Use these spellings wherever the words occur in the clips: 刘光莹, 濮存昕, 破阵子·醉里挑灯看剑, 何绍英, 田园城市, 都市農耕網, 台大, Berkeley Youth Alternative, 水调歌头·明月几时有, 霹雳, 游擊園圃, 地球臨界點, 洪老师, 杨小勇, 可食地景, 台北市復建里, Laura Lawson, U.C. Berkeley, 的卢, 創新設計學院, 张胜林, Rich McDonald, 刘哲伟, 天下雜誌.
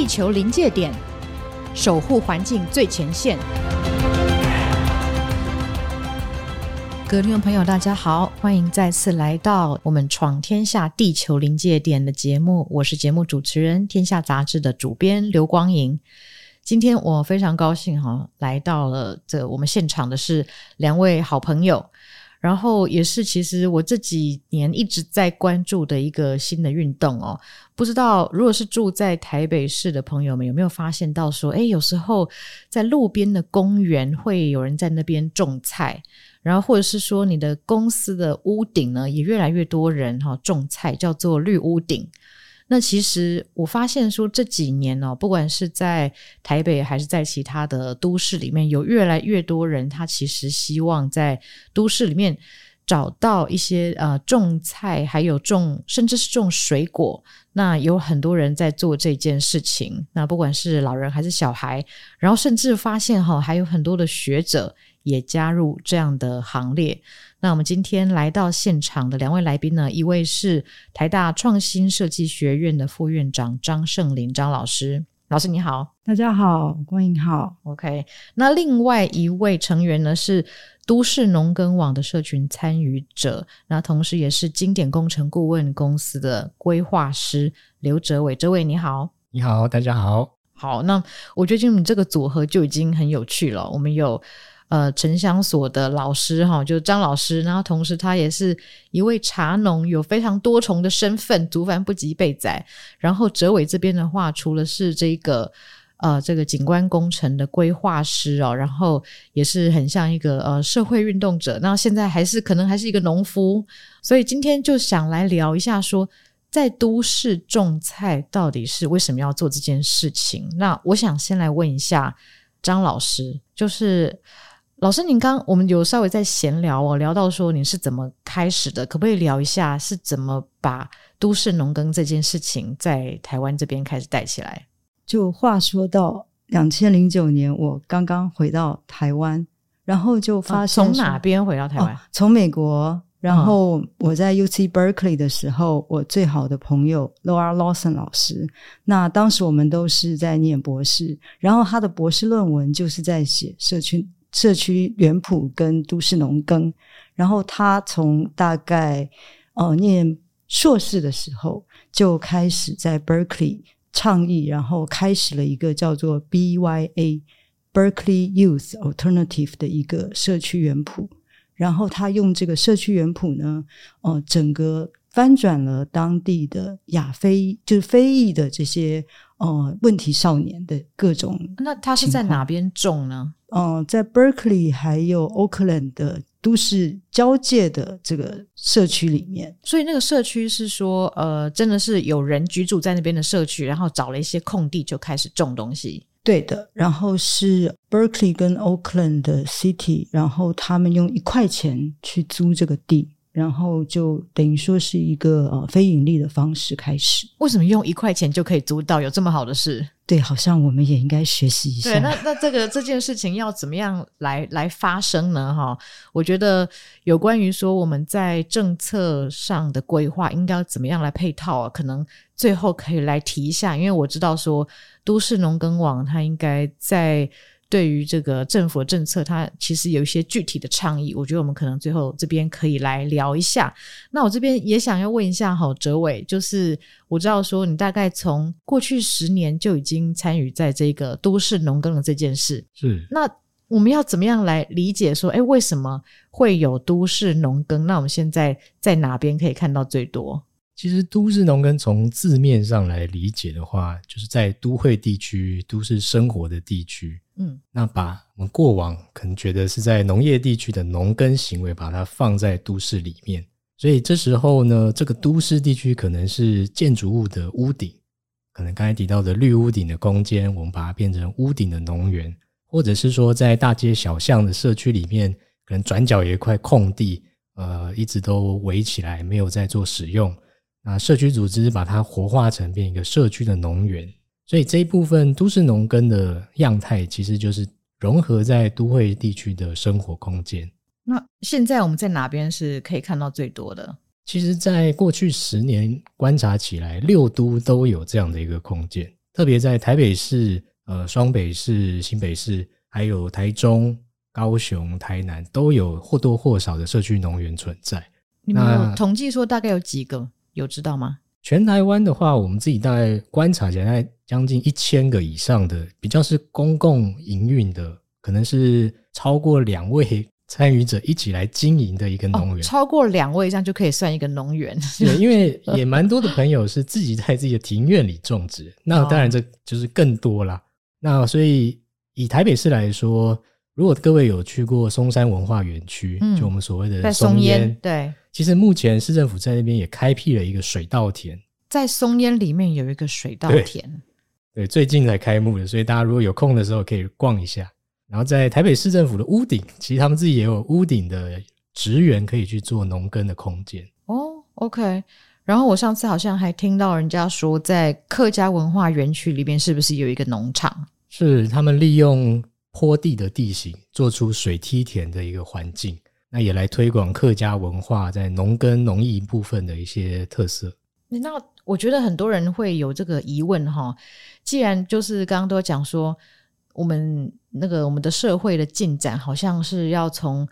地球临界点，守护环境最前线。各位听众朋友大家好，欢迎再次来到我们闯天下地球临界点的节目，我是节目主持人天下杂志的主编刘光莹。今天我非常高兴来到了我们现场的是两位好朋友，然后也是其实我这几年一直在关注的一个新的运动哦。不知道如果是住在台北市的朋友们有没有发现到说，有时候在路边的公园会有人在那边种菜，然后或者是说你的公司的屋顶呢也越来越多人种菜，叫做绿屋顶。那其实我发现说这几年不管是在台北还是在其他的都市里面，有越来越多人他其实希望在都市里面找到一些种菜，还有甚至是种水果。那有很多人在做这件事情，那不管是老人还是小孩，然后甚至发现还有很多的学者也加入这样的行列。那我们今天来到现场的两位来宾呢，一位是台大创新设计学院的副院长张胜林张老师，老师你好。大家好，光莹好。 OK， 那另外一位成员呢是都市农耕网的社群参与者，那同时也是经典工程顾问公司的规划师刘哲伟。哲伟你好。你好，大家好。好，那我觉得今天这个组合就已经很有趣了。我们有城乡所的老师就是张老师，然后同时他也是一位茶农，有非常多重的身份，族繁不及备载。然后哲伟这边的话，除了是这个景观工程的规划师然后也是很像一个社会运动者，那现在可能还是一个农夫。所以今天就想来聊一下说，在都市种菜到底是为什么要做这件事情。那我想先来问一下张老师，就是老师您刚我们有稍微在闲聊聊到说你是怎么开始的，可不可以聊一下是怎么把都市农耕这件事情在台湾这边开始带起来？就话说到2009年我刚刚回到台湾，然后就发现从哪边回到台湾？从美国。然后我在 U.C. Berkeley 的时候，我最好的朋友 Laura Lawson 老师，那当时我们都是在念博士，然后他的博士论文就是在写社区园圃跟都市农耕。然后他从大概念硕士的时候就开始在 Berkeley 倡议，然后开始了一个叫做 BYA Berkeley Youth Alternative 的一个社区园圃。然后他用这个社区园圃呢整个翻转了当地的非裔的这些问题少年的各种情况。那他是在哪边种呢？在 Berkeley 还有 Oakland 的都市交界的这个社区里面。所以那个社区是说真的是有人居住在那边的社区，然后找了一些空地就开始种东西。对的，然后是 Berkeley 跟 Oakland 的 City， 然后他们用$1去租这个地，然后就等于说是一个非盈利的方式开始。为什么用$1就可以租到？有这么好的事？对，好像我们也应该学习一下。对，那这件事情要怎么样来发生呢？我觉得有关于说我们在政策上的规划应该要怎么样来配套可能最后可以来提一下，因为我知道说都市农耕网它应该在对于这个政府的政策它其实有一些具体的倡议，我觉得我们可能最后这边可以来聊一下。那我这边也想要问一下哲伟，就是我知道说你大概从过去10年就已经参与在这个都市农耕的这件事，是那我们要怎么样来理解说为什么会有都市农耕？那我们现在在哪边可以看到最多？其实都市农耕从字面上来理解的话，就是在都会地区都市生活的地区。那把我们过往可能觉得是在农业地区的农耕行为把它放在都市里面，所以这时候呢这个都市地区可能是建筑物的屋顶，可能刚才提到的绿屋顶的空间，我们把它变成屋顶的农园，或者是说在大街小巷的社区里面可能转角有一块空地一直都围起来没有在做使用，那社区组织把它活化成变一个社区的农园。所以这一部分都市农耕的样态其实就是融合在都会地区的生活空间。那现在我们在哪边是可以看到最多的？其实在过去10年观察起来，6都都有这样的一个空间，特别在台北市、双北市、新北市，还有台中、高雄、台南都有或多或少的社区农园存在。你们有统计说大概有几个，有知道吗？全台湾的话，我们自己大概观察起来将近1000个以上的，比较是公共营运的，可能是超过2位参与者一起来经营的一个农园。超过2位以上就可以算一个农园。对，因为也蛮多的朋友是自己在自己的庭院里种植，那当然这就是更多啦。那所以以台北市来说，如果各位有去过松山文化园区、就我们所谓的松烟，对，其实目前市政府在那边也开辟了一个水稻田，在松烟里面有一个水稻田。 对，最近才开幕的，所以大家如果有空的时候可以逛一下。然后在台北市政府的屋顶，其实他们自己也有屋顶的职员可以去做农耕的空间。哦 OK。 然后我上次好像还听到人家说在客家文化园区里面是不是有一个农场，是他们利用坡地的地形做出水梯田的一个环境，那也来推广客家文化在农耕农艺部分的一些特色。那我觉得很多人会有这个疑问哈，既然就是刚刚都讲说我们的社会的进展好像是要从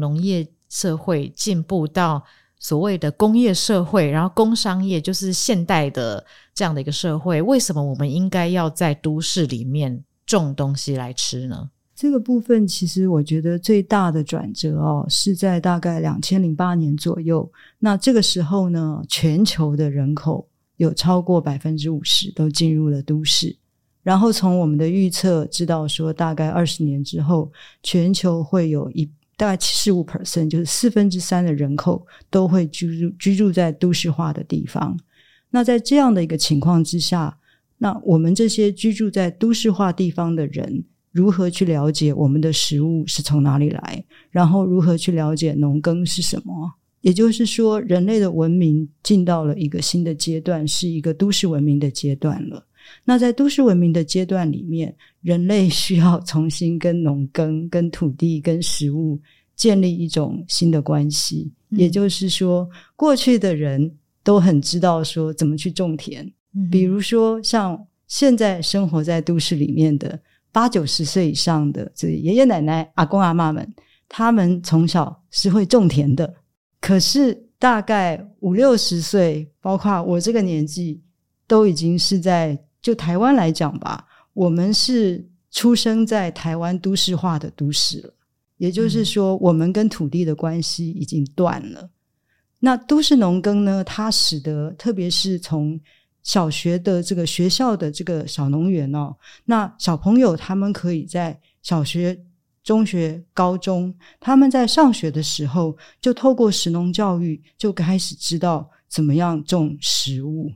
农业社会进步到所谓的工业社会，然后工商业就是现代的这样的一个社会，为什么我们应该要在都市里面种东西来吃呢？这个部分其实我觉得最大的转折是在大概2008年左右。那这个时候呢，全球的人口有超过 50% 都进入了都市，然后从我们的预测知道说大概20年之后全球会有大概 75%， 就是3/4的人口都会居住在都市化的地方。那在这样的一个情况之下，那我们这些居住在都市化地方的人如何去了解我们的食物是从哪里来，然后如何去了解农耕是什么？也就是说，人类的文明进到了一个新的阶段，是一个都市文明的阶段了。那在都市文明的阶段里面，人类需要重新跟农耕、跟土地、跟食物建立一种新的关系。也就是说，过去的人都很知道说怎么去种田，比如说像现在生活在都市里面的80-90岁以上的这爷爷奶奶、阿公阿嬷们，他们从小是会种田的。可是大概50-60岁，包括我这个年纪，都已经是在，就台湾来讲吧，我们是出生在台湾都市化的都市了。也就是说，我们跟土地的关系已经断了。那都市农耕呢，它使得特别是从小学的这个学校的这个小农园那小朋友他们可以在小学、中学、高中，他们在上学的时候就透过食农教育就开始知道怎么样种食物。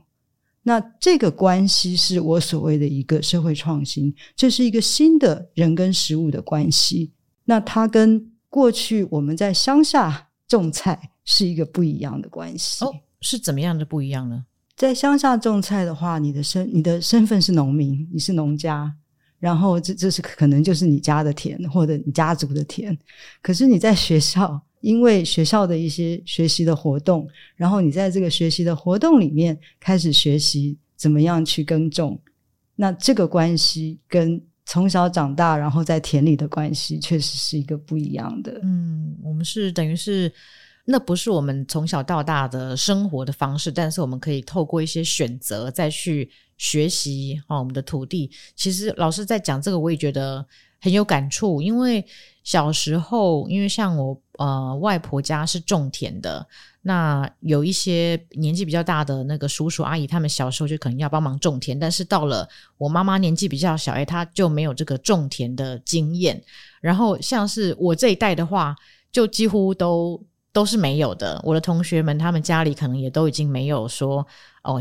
那这个关系是我所谓的一个社会创新，这是一个新的人跟食物的关系。那它跟过去我们在乡下种菜是一个不一样的关系。哦，是怎么样的不一样呢？在乡下种菜的话，你的身份是农民，你是农家，然后这是可能就是你家的田或者你家族的田。可是你在学校，因为学校的一些学习的活动，然后你在这个学习的活动里面开始学习怎么样去耕种，那这个关系跟从小长大然后在田里的关系确实是一个不一样的。我们是等于是那不是我们从小到大的生活的方式，但是我们可以透过一些选择再去学习我们的土地。其实老师在讲这个我也觉得很有感触，因为小时候因为像我外婆家是种田的，那有一些年纪比较大的那个叔叔阿姨他们小时候就可能要帮忙种田，但是到了我妈妈年纪比较小，她就没有这个种田的经验。然后像是我这一代的话就几乎都是没有的，我的同学们他们家里可能也都已经没有说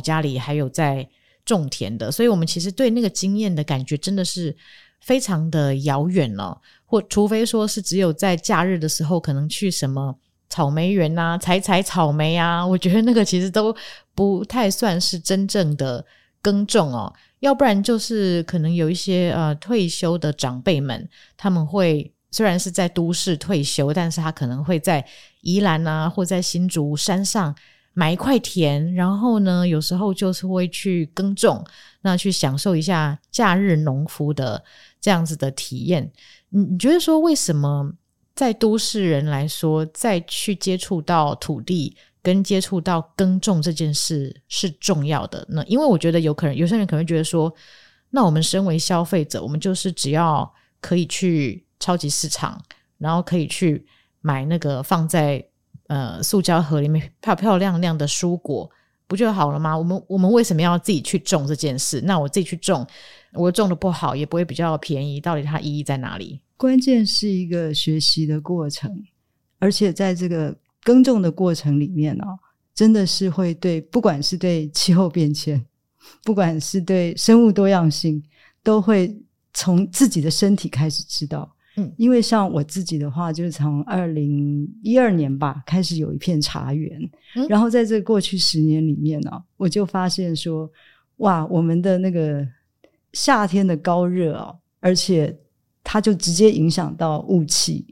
家里还有在种田的，所以我们其实对那个经验的感觉真的是非常的遥远了，或除非说是只有在假日的时候可能去什么草莓园啊，采草莓啊，我觉得那个其实都不太算是真正的耕种要不然就是可能有一些退休的长辈们，他们会虽然是在都市退休，但是他可能会在宜兰啊或在新竹山上买一块田，然后呢有时候就是会去耕种，那去享受一下假日农夫的这样子的体验。你觉得说为什么在都市人来说，再去接触到土地跟接触到耕种这件事是重要的呢？因为我觉得有可能有些人可能会觉得说，那我们身为消费者，我们就是只要可以去超级市场，然后可以去买那个放在塑胶盒里面漂漂亮亮的蔬果不就好了吗？我们为什么要自己去种这件事？那我自己去种，我种的不好也不会比较便宜，到底它意义在哪里？关键是一个学习的过程，而且在这个耕种的过程里面哦，真的是会对，不管是对气候变迁，不管是对生物多样性，都会从自己的身体开始知道。因为像我自己的话，就是从2012年吧开始有一片茶园，然后在这过去10年里面哦，我就发现说，哇，我们的那个夏天的高热哦，而且它就直接影响到雾气，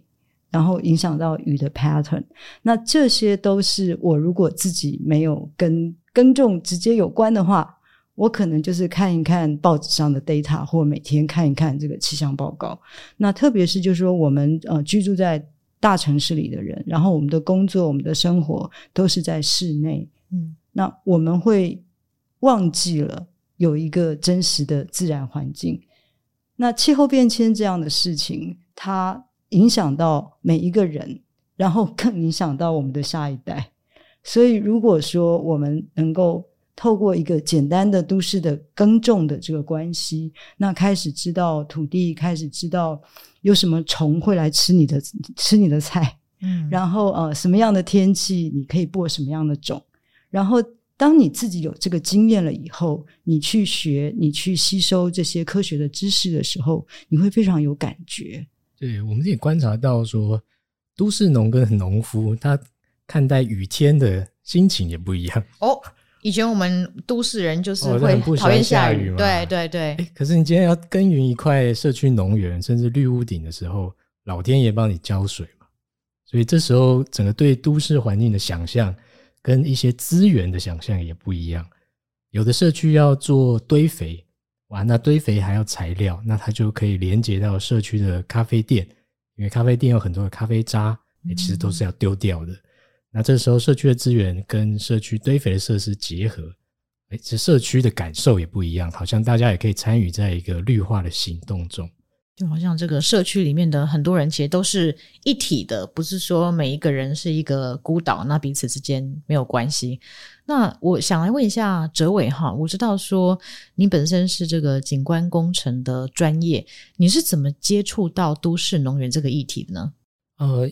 然后影响到雨的 pattern。 那这些都是我如果自己没有跟耕种直接有关的话，我可能就是看一看报纸上的 data， 或每天看一看这个气象报告。那特别是就是说我们居住在大城市里的人，然后我们的工作我们的生活都是在室内，那我们会忘记了有一个真实的自然环境。那气候变迁这样的事情，它影响到每一个人，然后更影响到我们的下一代。所以如果说我们能够透过一个简单的都市的耕种的这个关系，那开始知道土地，开始知道有什么虫会来吃你的菜，然后什么样的天气你可以播什么样的种，然后当你自己有这个经验了以后，你去学，你去吸收这些科学的知识的时候，你会非常有感觉。对，我们也观察到说，都市农跟农夫他看待雨天的心情也不一样哦。以前我们都市人就是会讨厌下雨嘛，对对对。可是你今天要耕耘一块社区农园，甚至绿屋顶的时候，老天爷帮你浇水嘛，所以这时候整个对都市环境的想象跟一些资源的想象也不一样。有的社区要做堆肥，哇，那堆肥还要材料，那它就可以连接到社区的咖啡店，因为咖啡店有很多的咖啡渣，其实都是要丢掉的。那这时候社区的资源跟社区堆肥的设施结合，这社区的感受也不一样，好像大家也可以参与在一个绿化的行动中。就好像这个社区里面的很多人其实都是一体的，不是说每一个人是一个孤岛，那彼此之间没有关系。那我想来问一下哲伟哈，我知道说你本身是这个景观工程的专业，你是怎么接触到都市农园这个议题的呢？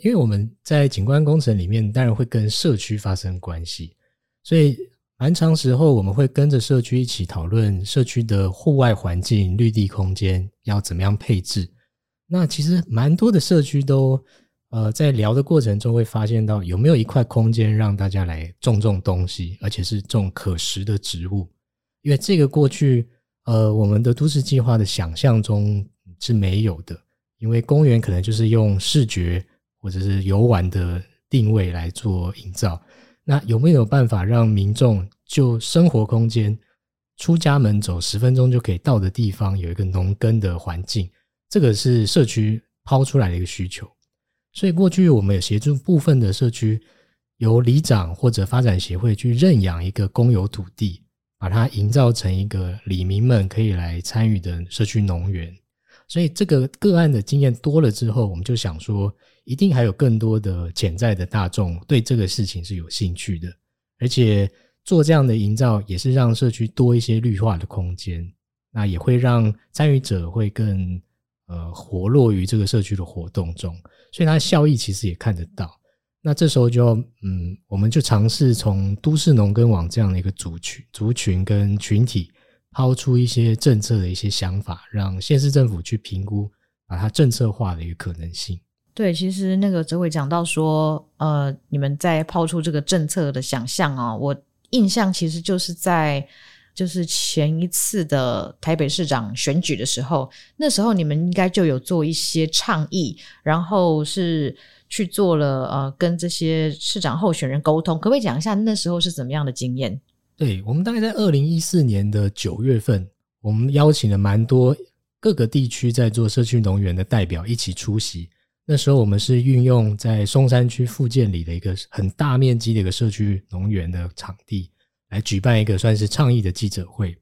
因为我们在景观工程里面当然会跟社区发生关系，所以蛮长时候我们会跟着社区一起讨论社区的户外环境、绿地空间要怎么样配置。那其实蛮多的社区都在聊的过程中会发现到有没有一块空间让大家来种东西，而且是种可食的植物。因为这个过去我们的都市计划的想象中是没有的，因为公园可能就是用视觉或者是游玩的定位来做营造。那有没有办法让民众就生活空间出家门走10分钟就可以到的地方有一个农耕的环境，这个是社区抛出来的一个需求。所以过去我们有协助部分的社区由里长或者发展协会去认养一个公有土地，把它营造成一个里民们可以来参与的社区农园。所以这个个案的经验多了之后，我们就想说一定还有更多的潜在的大众对这个事情是有兴趣的，而且做这样的营造也是让社区多一些绿化的空间，那也会让参与者会更活络于这个社区的活动中，所以它的效益其实也看得到。那这时候就我们就尝试从都市农耕网这样的一个族群跟群体抛出一些政策的一些想法，让县市政府去评估把它政策化的一个可能性。对，其实那个哲伟讲到说你们在抛出这个政策的想象哦，我印象其实就是在前一次的台北市长选举的时候，那时候你们应该就有做一些倡议，然后是去做了跟这些市长候选人沟通，可不可以讲一下那时候是怎么样的经验？对，我们大概在2014年的9月份，我们邀请了蛮多各个地区在做社区农园的代表一起出席。那时候我们是运用在松山区复健里的一个很大面积的一个社区农园的场地，来举办一个算是倡议的记者会。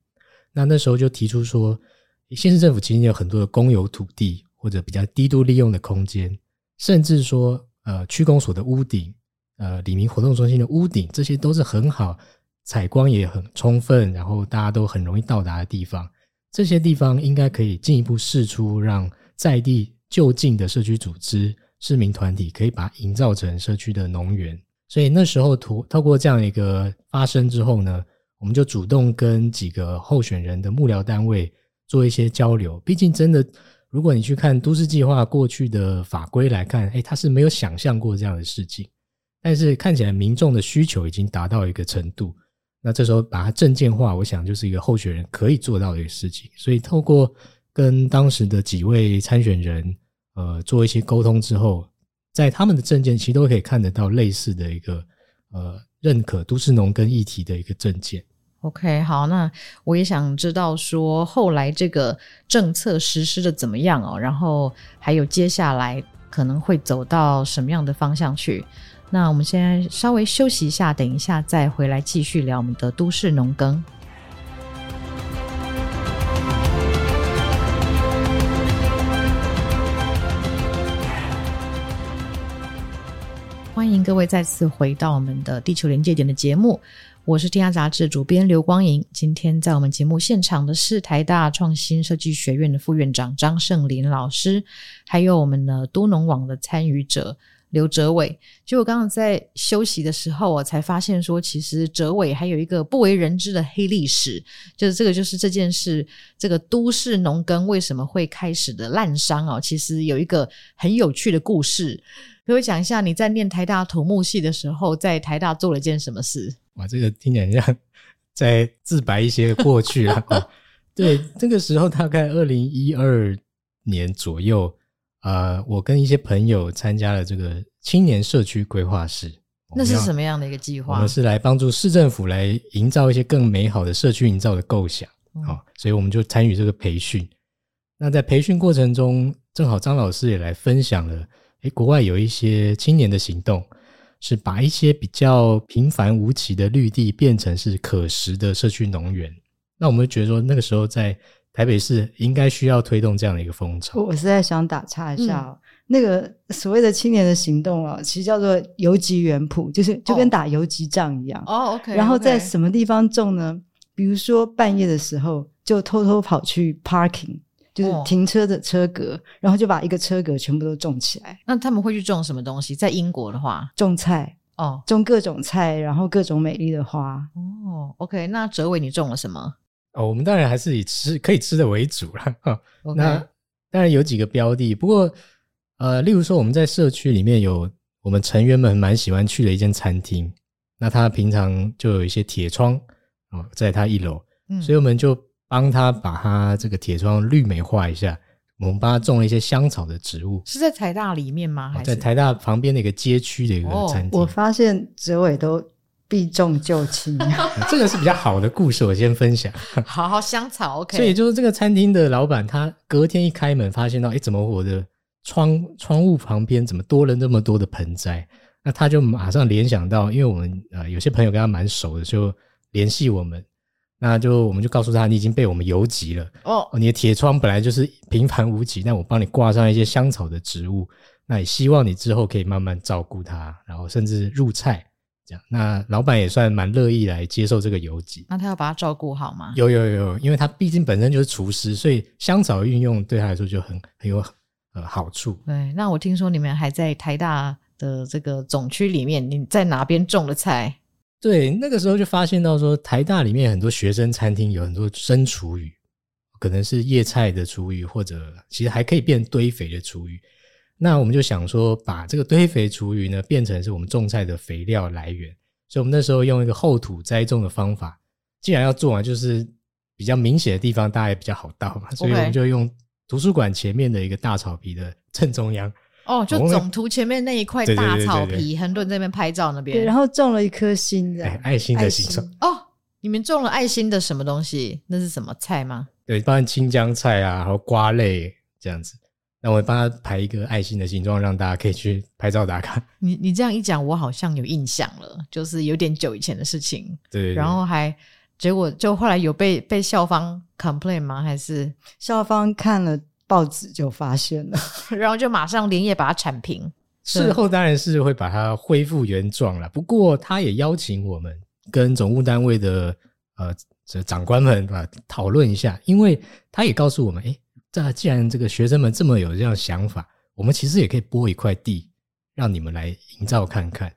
那时候就提出说，县市政府其实有很多的公有土地或者比较低度利用的空间，甚至说区公所的屋顶，里民活动中心的屋顶，这些都是很好，采光也很充分，然后大家都很容易到达的地方。这些地方应该可以进一步释出，让在地就近的社区组织、市民团体可以把它营造成社区的农园。所以那时候透过这样一个发生之后呢，我们就主动跟几个候选人的幕僚单位做一些交流。毕竟真的如果你去看都市计划过去的法规来看，它是没有想象过这样的事情，但是看起来民众的需求已经达到一个程度，那这时候把它政见化，我想就是一个候选人可以做到的一个事情。所以透过跟当时的几位参选人做一些沟通之后，在他们的政见其实都可以看得到类似的一个认可都市农耕议题的一个政见。 OK， 好，那我也想知道说后来这个政策实施的怎么样然后还有接下来可能会走到什么样的方向去。那我们现在稍微休息一下，等一下再回来继续聊我们的都市农耕。欢迎各位再次回到我们的地球连接点的节目，我是天下杂志主编刘光莹。今天在我们节目现场的是台大创新设计学院的副院长张胜林老师，还有我们的都农网的参与者刘哲伟。就我刚刚在休息的时候，我才发现说其实哲伟还有一个不为人知的黑历史，就是这件事，这个都市农耕为什么会开始的滥觞其实有一个很有趣的故事。可不可以讲一下你在念台大土木系的时候，在台大做了一件什么事？哇，这个听起来像在自白一些过去啊、对，这个时候大概2012年左右，我跟一些朋友参加了这个青年社区规划室。那是什么样的一个计划？我们是来帮助市政府来营造一些更美好的社区营造的构想所以我们就参与这个培训。那在培训过程中，正好张老师也来分享了国外有一些青年的行动，是把一些比较平凡无奇的绿地变成是可食的社区农园。那我们觉得说那个时候在台北市应该需要推动这样的一个风潮。我实在想打岔一下那个所谓的青年的行动其实叫做游击园圃，就是就跟打游击仗一样OK， 然后在什么地方种呢比如说半夜的时候就偷偷跑去 parking，就是停车的车格然后就把一个车格全部都种起来。那他们会去种什么东西？在英国的话种菜种各种菜，然后各种美丽的花OK， 那哲伟你种了什么？我们当然还是以可以吃的为主啦okay， 那当然有几个标的，不过例如说我们在社区里面有我们成员们蛮喜欢去的一间餐厅，那他平常就有一些铁窗在他一楼所以我们就帮他把他这个铁窗绿美化一下，我们帮他种了一些香草的植物。是在台大里面吗？还是在台大旁边的一个街区的一个餐厅。我发现哲伟都避重就轻这个是比较好的故事我先分享好香草 OK。 所以就是这个餐厅的老板，他隔天一开门发现到怎么我的窗户旁边怎么多了那么多的盆栽，那他就马上联想到，因为我们有些朋友跟他蛮熟的，就联系我们，那就我们就告诉他你已经被我们游击了你的铁窗本来就是平凡无奇，那我帮你挂上一些香草的植物，那也希望你之后可以慢慢照顾它，然后甚至入菜这样。那老板也算蛮乐意来接受这个游击。那他要把它照顾好吗？有，因为他毕竟本身就是厨师，所以香草运用对他来说就很有好处。对，那我听说你们还在台大的这个总区里面，你在哪边种的菜？对，那个时候就发现到说台大里面很多学生餐厅有很多生厨余，可能是叶菜的厨余，或者其实还可以变堆肥的厨余。那我们就想说把这个堆肥厨余呢变成是我们种菜的肥料来源，所以我们那时候用一个厚土栽种的方法，既然要做完就是比较明显的地方大家也比较好到嘛，所以我们就用图书馆前面的一个大草皮的正中央哦，就总图前面那一块大草皮，对对对对对，很多人在那边拍照那边，对，然后种了一颗心的、哎、爱心的形状。哦，你们种了爱心的什么东西？那是什么菜吗？对，包含青江菜啊，然后瓜类这样子。那我帮他排一个爱心的形状，让大家可以去拍照打卡。你这样一讲，我好像有印象了，就是有点久以前的事情。对， 对， 对，然后还结果就后来有被校方 complain 吗？还是校方看了报纸就发现了，然后就马上连夜把它铲平。事后当然是会把它恢复原状了，不过他也邀请我们跟总务单位的长官们吧讨论一下，因为他也告诉我们，哎。既然这个学生们这么有这样的想法，我们其实也可以拨一块地让你们来营造看看，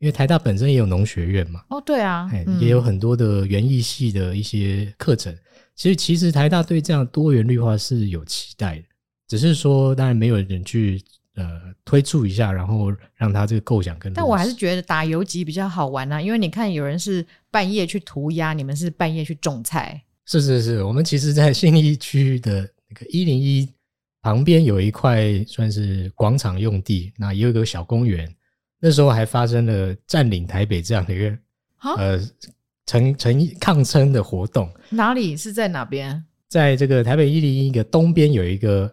因为台大本身也有农学院嘛。哦，对啊、嗯、也有很多的园艺系的一些课程。其实台大对这样多元绿化是有期待的，只是说当然没有人去推出一下，然后让他这个构想更。但我还是觉得打游击比较好玩啊，因为你看有人是半夜去涂鸦，你们是半夜去种菜。是是是，我们其实在信义区的那个101旁边有一块算是广场用地，那也有一个小公园。那时候还发生了占领台北这样的一个抗争的活动。哪里是在哪边？在这个台北101的东边有一个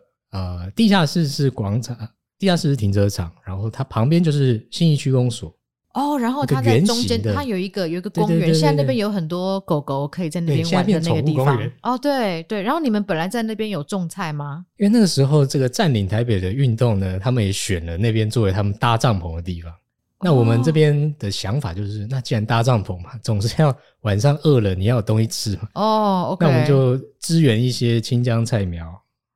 地下室是广场，地下室是停车场，然后它旁边就是信义区公所。哦，然后它在中间，它有一个公园，对对对对对，现在那边有很多狗狗可以在那边玩的那个地方。哦，对对，然后你们本来在那边有种菜吗？因为那个时候这个占领台北的运动呢，他们也选了那边作为他们搭帐篷的地方。那我们这边的想法就是、哦、那既然搭帐篷嘛，总是要晚上饿了你要有东西吃嘛。哦 OK， 那我们就支援一些青江菜苗，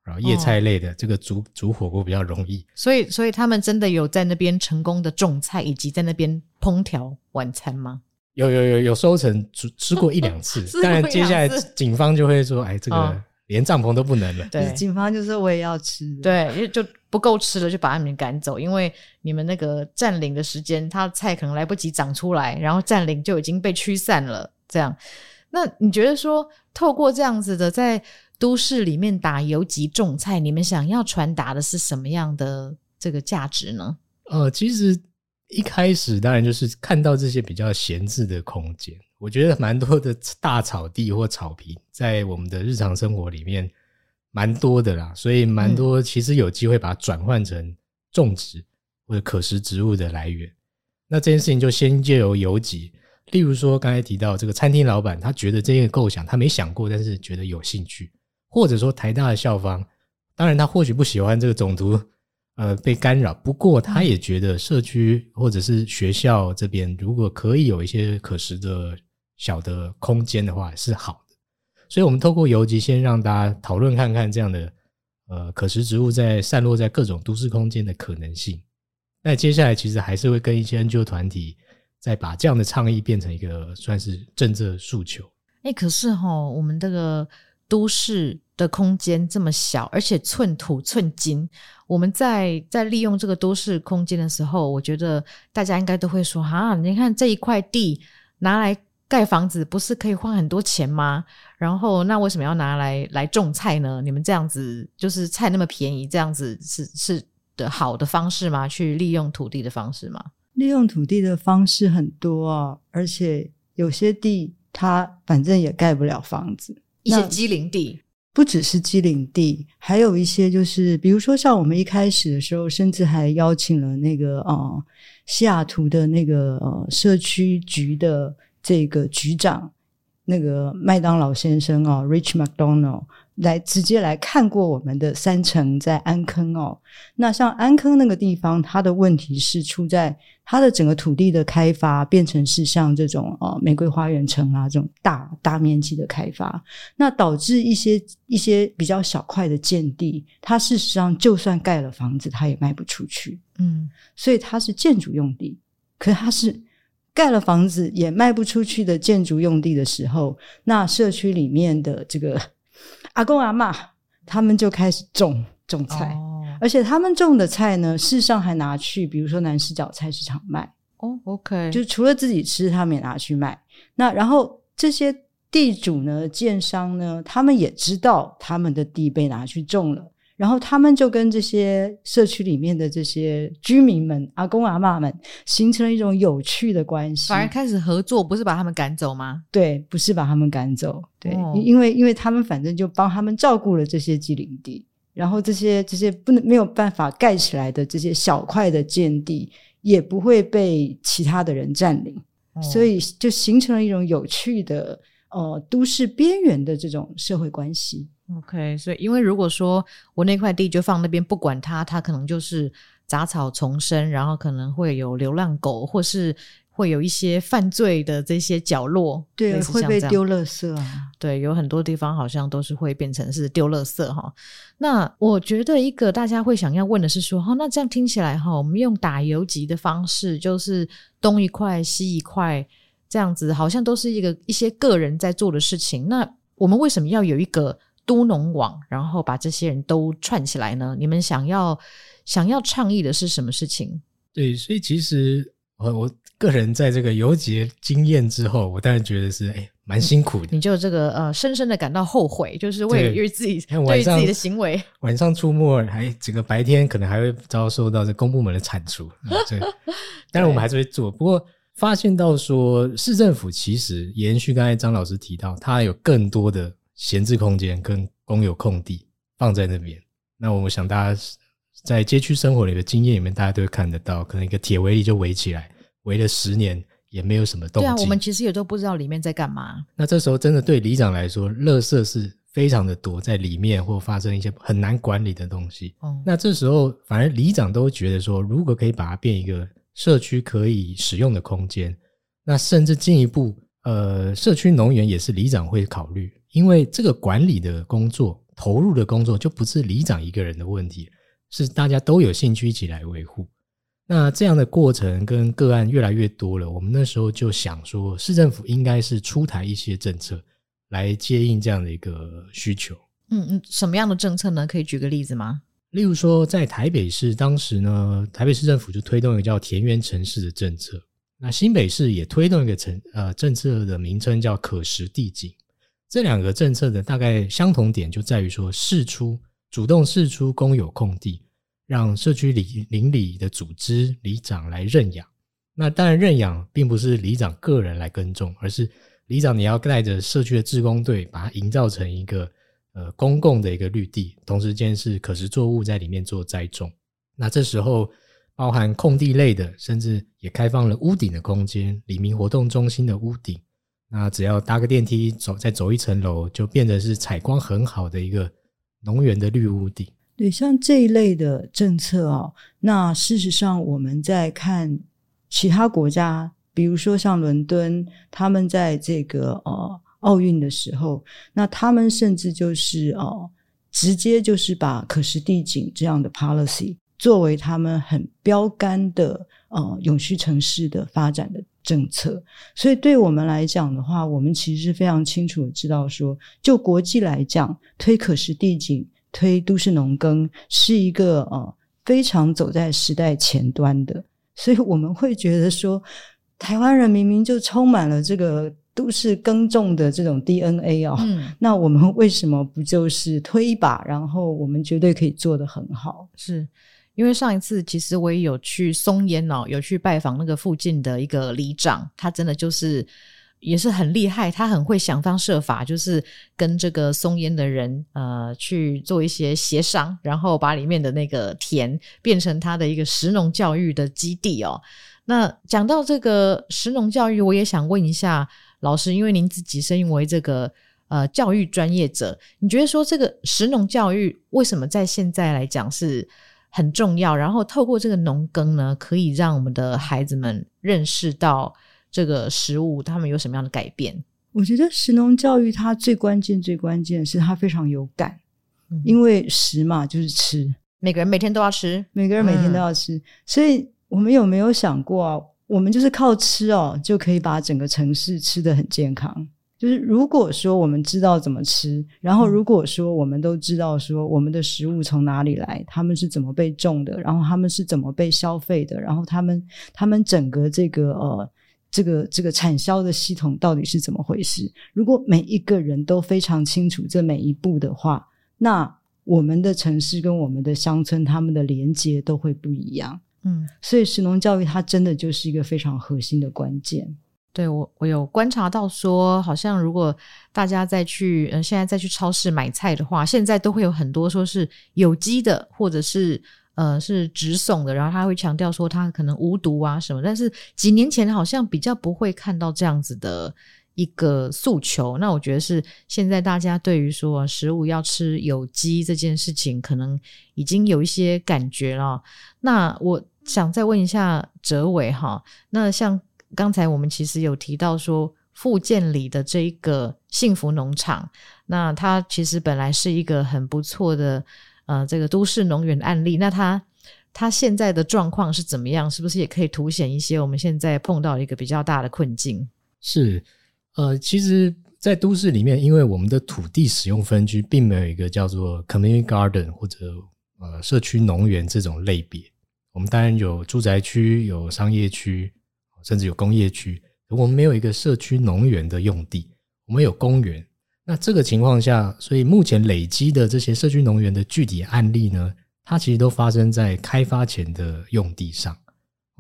然后叶菜类的、哦、这个煮火锅比较容易，所以他们真的有在那边成功的种菜，以及在那边烹调晚餐吗？有收成吃过一两次当然接下来警方就会说，哎，这个连帐篷都不能了、哦、对，警方就说我也要吃，对，就不够吃了就把他们赶走，因为你们那个占领的时间他的菜可能来不及长出来，然后占领就已经被驱散了这样。那你觉得说透过这样子的在都市里面打游击种菜，你们想要传达的是什么样的这个价值呢？其实一开始当然就是看到这些比较闲置的空间，我觉得蛮多的大草地或草皮在我们的日常生活里面蛮多的啦，所以蛮多其实有机会把它转换成种植或者可食植物的来源。那这件事情就先借由游击，例如说刚才提到这个餐厅老板，他觉得这个构想他没想过，但是觉得有兴趣，或者说台大的校方，当然他或许不喜欢这个总图被干扰，不过他也觉得社区或者是学校这边如果可以有一些可食的小的空间的话是好的，所以我们透过游击先让大家讨论看看这样的可食植物在散落在各种都市空间的可能性。那接下来其实还是会跟一些 NGO 团体再把这样的倡议变成一个算是政策诉求。欸，可是齁，我们这个都市的空间这么小，而且寸土寸金，我们在利用这个都市空间的时候，我觉得大家应该都会说，哈，你看这一块地拿来盖房子不是可以花很多钱吗？然后那为什么要拿来种菜呢？你们这样子就是菜那么便宜，这样子是的好的方式吗？去利用土地的方式吗？利用土地的方式很多啊，而且有些地它反正也盖不了房子，一些畸零地，不只是畸零地，还有一些就是比如说像我们一开始的时候甚至还邀请了那个西雅图的那个社区局的这个局长，那个麦当劳先生Rich McDonald 来直接来看过我们的三城在安坑那像安坑那个地方，它的问题是出在它的整个土地的开发变成是像这种玫瑰花园城啊这种大面积的开发，那导致一些比较小块的建地，它事实上就算盖了房子它也卖不出去，嗯，所以它是建筑用地，可是它是盖了房子也卖不出去的建筑用地的时候，那社区里面的这个阿公阿嬷他们就开始种菜而且他们种的菜呢事实上还拿去比如说南势角菜市场卖OK， 就除了自己吃他们也拿去卖。那然后这些地主呢建商呢他们也知道他们的地被拿去种了，然后他们就跟这些社区里面的这些居民们、阿公阿嬷们形成了一种有趣的关系，反而开始合作，不是把他们赶走吗？对，不是把他们赶走，对，哦，因为他们反正就帮他们照顾了这些畸零地，然后这些不能没有办法盖起来的这些小块的建地也不会被其他的人占领，哦，所以就形成了一种有趣的都市边缘的这种社会关系。 OK， 所以因为如果说我那块地就放那边不管它，它可能就是杂草丛生，然后可能会有流浪狗，或是会有一些犯罪的这些角落，对，会被丢垃圾啊。对，有很多地方好像都是会变成是丢垃圾哈。那我觉得一个大家会想要问的是说，那这样听起来哈，我们用打游击的方式，就是东一块西一块这样子，好像都是一些个人在做的事情。那我们为什么要有一个都农网，然后把这些人都串起来呢？你们想要倡议的是什么事情？对，所以其实我个人在这个游击经验之后，我当然觉得是蛮辛苦的。你就这个深深的感到后悔，就是为自己对于自己的行为，晚上出没，还整个白天可能还会遭受到这公部门的铲除。当然我们还是会做，不过发现到说市政府其实延续刚才张老师提到，它有更多的闲置空间跟公有空地放在那边。那我想大家在街区生活里的经验里面，大家都会看得到，可能一个铁围篱就围起来，围了10年也没有什么动静。对啊，我们其实也都不知道里面在干嘛。那这时候真的对里长来说，垃圾是非常的多在里面，或发生一些很难管理的东西。那这时候反而里长都觉得说，如果可以把它变一个社区可以使用的空间，那甚至进一步社区农园也是里长会考虑，因为这个管理的工作投入的工作就不是里长一个人的问题，是大家都有兴趣一起来维护。那这样的过程跟个案越来越多了，我们那时候就想说市政府应该是出台一些政策来接应这样的一个需求。什么样的政策呢？可以举个例子吗？例如说在台北市当时呢，台北市政府就推动一个叫田园城市的政策，那新北市也推动一个政策的名称叫可食地景。这两个政策的大概相同点就在于说，主动释出公有空地，让社区邻里的组织里长来认养。那当然认养并不是里长个人来耕种，而是里长你要带着社区的志工队把它营造成一个公共的一个绿地，同时间是可食作物在里面做栽种。那这时候包含空地类的，甚至也开放了屋顶的空间，里民活动中心的屋顶，那只要搭个电梯再走1层楼，就变成是采光很好的一个农园的绿屋顶。对，像这一类的政策那事实上我们在看其他国家，比如说像伦敦，他们在这个奥运的时候，那他们甚至就是直接就是把可食地景这样的 policy 作为他们很标杆的永续城市的发展的政策。所以对我们来讲的话，我们其实非常清楚的知道说，就国际来讲，推可食地景、推都市农耕是一个非常走在时代前端的。所以我们会觉得说，台湾人明明就充满了这个都市耕种的这种 DNA 那我们为什么不就是推一把，然后我们绝对可以做得很好。是因为上一次其实我也有去松烟有去拜访那个附近的一个里长，他真的就是也是很厉害，他很会想方设法，就是跟这个松烟的人去做一些协商，然后把里面的那个田变成他的一个食农教育的基地那讲到这个食农教育，我也想问一下老师，因为您自己身为这个教育专业者，你觉得说这个食农教育为什么在现在来讲是很重要，然后透过这个农耕呢，可以让我们的孩子们认识到这个食物他们有什么样的改变？我觉得食农教育它最关键是它非常有感，因为食嘛就是吃，每个人每天都要吃、所以我们有没有想过我们就是靠吃就可以把整个城市吃得很健康。就是如果说我们知道怎么吃，然后如果说我们都知道说我们的食物从哪里来，他们是怎么被种的，然后他们是怎么被消费的，然后他们整个这个产销的系统到底是怎么回事。如果每一个人都非常清楚这每一步的话，那我们的城市跟我们的乡村他们的连接都会不一样。嗯，所以食农教育它真的就是一个非常核心的关键。对，我有观察到说，好像如果大家现在再去超市买菜的话，现在都会有很多说是有机的，或者是是直送的，然后他会强调说他可能无毒啊什么，但是几年前好像比较不会看到这样子的一个诉求。那我觉得是现在大家对于说食物要吃有机这件事情可能已经有一些感觉了。那我想再问一下哲伟哈，那像刚才我们其实有提到说复健里的这一个幸福农场，那它其实本来是一个很不错的这个都市农园案例，那它现在的状况是怎么样？是不是也可以凸显一些我们现在碰到一个比较大的困境？是其实在都市里面，因为我们的土地使用分区并没有一个叫做 community garden 或者社区农园这种类别，我们当然有住宅区，有商业区，甚至有工业区，我们没有一个社区农园的用地，我们有公园。那这个情况下，所以目前累积的这些社区农园的具体案例呢，它其实都发生在开发前的用地上，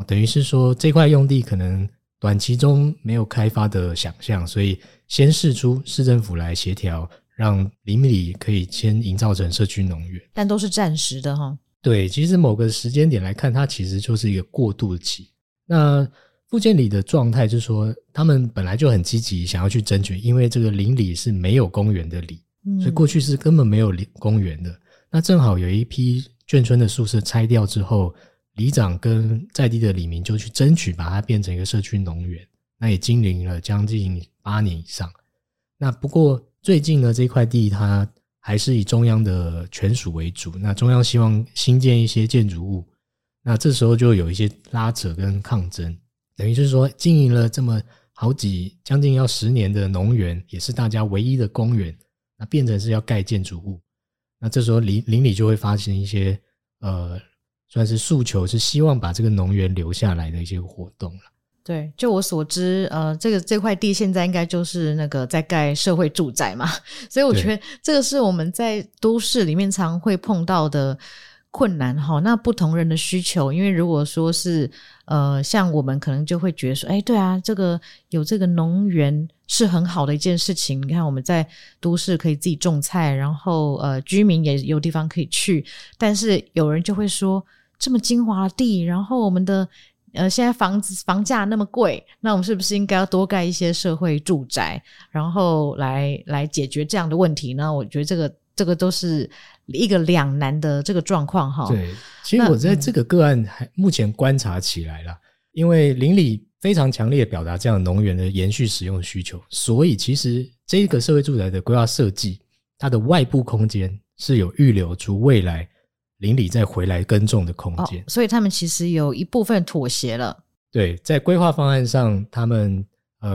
等于是说这块用地可能短期中没有开发的想象，所以先释出市政府来协调，让邻里可以先营造成社区农园，但都是暂时的哈。对，其实某个时间点来看，它其实就是一个过渡期。那复健里的状态就是说，他们本来就很积极想要去争取，因为这个邻里是没有公园的里，所以过去是根本没有公园的。那正好有一批眷村的宿舍拆掉之后，里长跟在地的里民就去争取把它变成一个社区农园，那也经营了将近8年以上。那不过最近呢，这块地它还是以中央的权属为主，那中央希望新建一些建筑物，那这时候就有一些拉扯跟抗争，等于就是说经营了这么将近要10年的农园，也是大家唯一的公园，那变成是要盖建筑物，那这时候邻里就会发生一些算是诉求，是希望把这个农园留下来的一些活动了。对，就我所知这块地现在应该就是那个在盖社会住宅嘛，所以我觉得这个是我们在都市里面常会碰到的困难齁。那不同人的需求，因为如果说是像我们可能就会觉得说，哎，对啊，有这个农园是很好的一件事情，你看我们在都市可以自己种菜，然后居民也有地方可以去，但是有人就会说这么精华的地，然后我们的现在房价那么贵，那我们是不是应该要多盖一些社会住宅，然后来解决这样的问题呢？我觉得这个都是一个两难的这个状况哈。对，其实我在这个个案目前观察起来了，因为邻里非常强烈表达这样农园的延续使用需求，所以其实这个社会住宅的规划设计，它的外部空间是有预留出未来邻里再回来耕种的空间，所以他们其实有一部分妥协了。对，在规划方案上，他们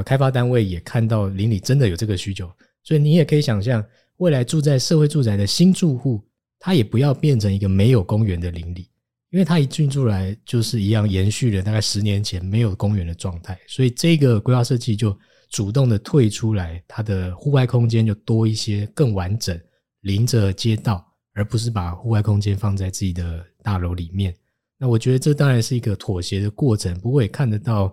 开发单位也看到邻里真的有这个需求，所以你也可以想象，未来住在社会住宅的新住户，他也不要变成一个没有公园的邻里，因为他一进出来就是一样延续了大概10年前没有公园的状态，所以这个规划设计就主动的退出来，它的户外空间就多一些，更完整，临着街道，而不是把户外空间放在自己的大楼里面。那我觉得这当然是一个妥协的过程，不过也看得到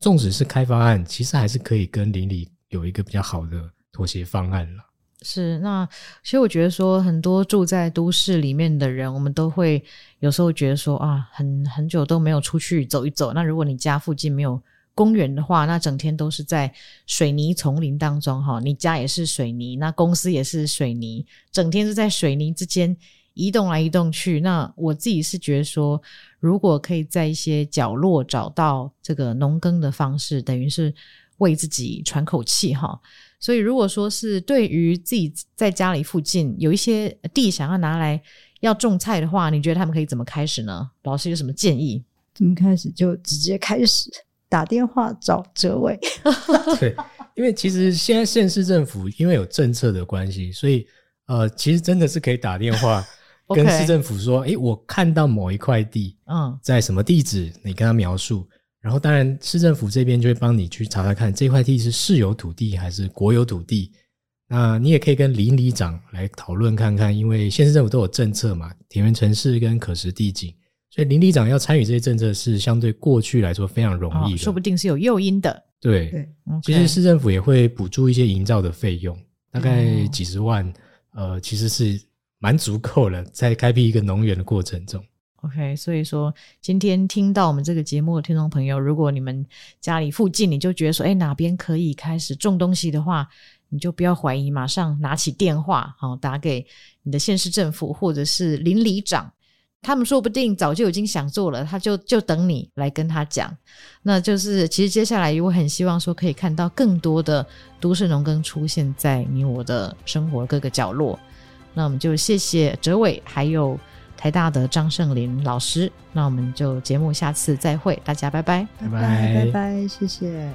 纵使是开发案，其实还是可以跟邻里有一个比较好的妥协方案了。是，那其实我觉得说很多住在都市里面的人，我们都会有时候觉得说啊，很久都没有出去走一走，那如果你家附近没有公园的话，那整天都是在水泥丛林当中齁，你家也是水泥，那公司也是水泥，整天是在水泥之间移动来移动去。那我自己是觉得说，如果可以在一些角落找到这个农耕的方式，等于是为自己喘口气齁。所以如果说是对于自己在家里附近有一些地想要拿来要种菜的话，你觉得他们可以怎么开始呢？老师有什么建议？怎么开始？就直接开始打电话找哲伟。对，因为其实现在县市政府因为有政策的关系，所以其实真的是可以打电话跟市政府说，诶，我看到某一块地在什么地址，你跟他描述，然后当然市政府这边就会帮你去查查看这块地是市有土地还是国有土地，那你也可以跟林里长来讨论看看，因为县市政府都有政策嘛，田园城市跟可食地景，所以林里长要参与这些政策是相对过去来说非常容易的，说不定是有诱因的。对，其实市政府也会补助一些营造的费用，大概几十万，其实是蛮足够了，在开辟一个农园的过程中。OK， 所以说今天听到我们这个节目的听众朋友，如果你们家里附近你就觉得说哪边可以开始种东西的话，你就不要怀疑，马上拿起电话打给你的县市政府或者是邻里长，他们说不定早就已经想做了，他就等你来跟他讲。那就是其实接下来我很希望说可以看到更多的都市农耕出现在你我的生活各个角落。那我们就谢谢哲伟还有台大的张圣林老师，那我们就节目下次再会，大家拜拜，拜拜，拜拜，谢谢。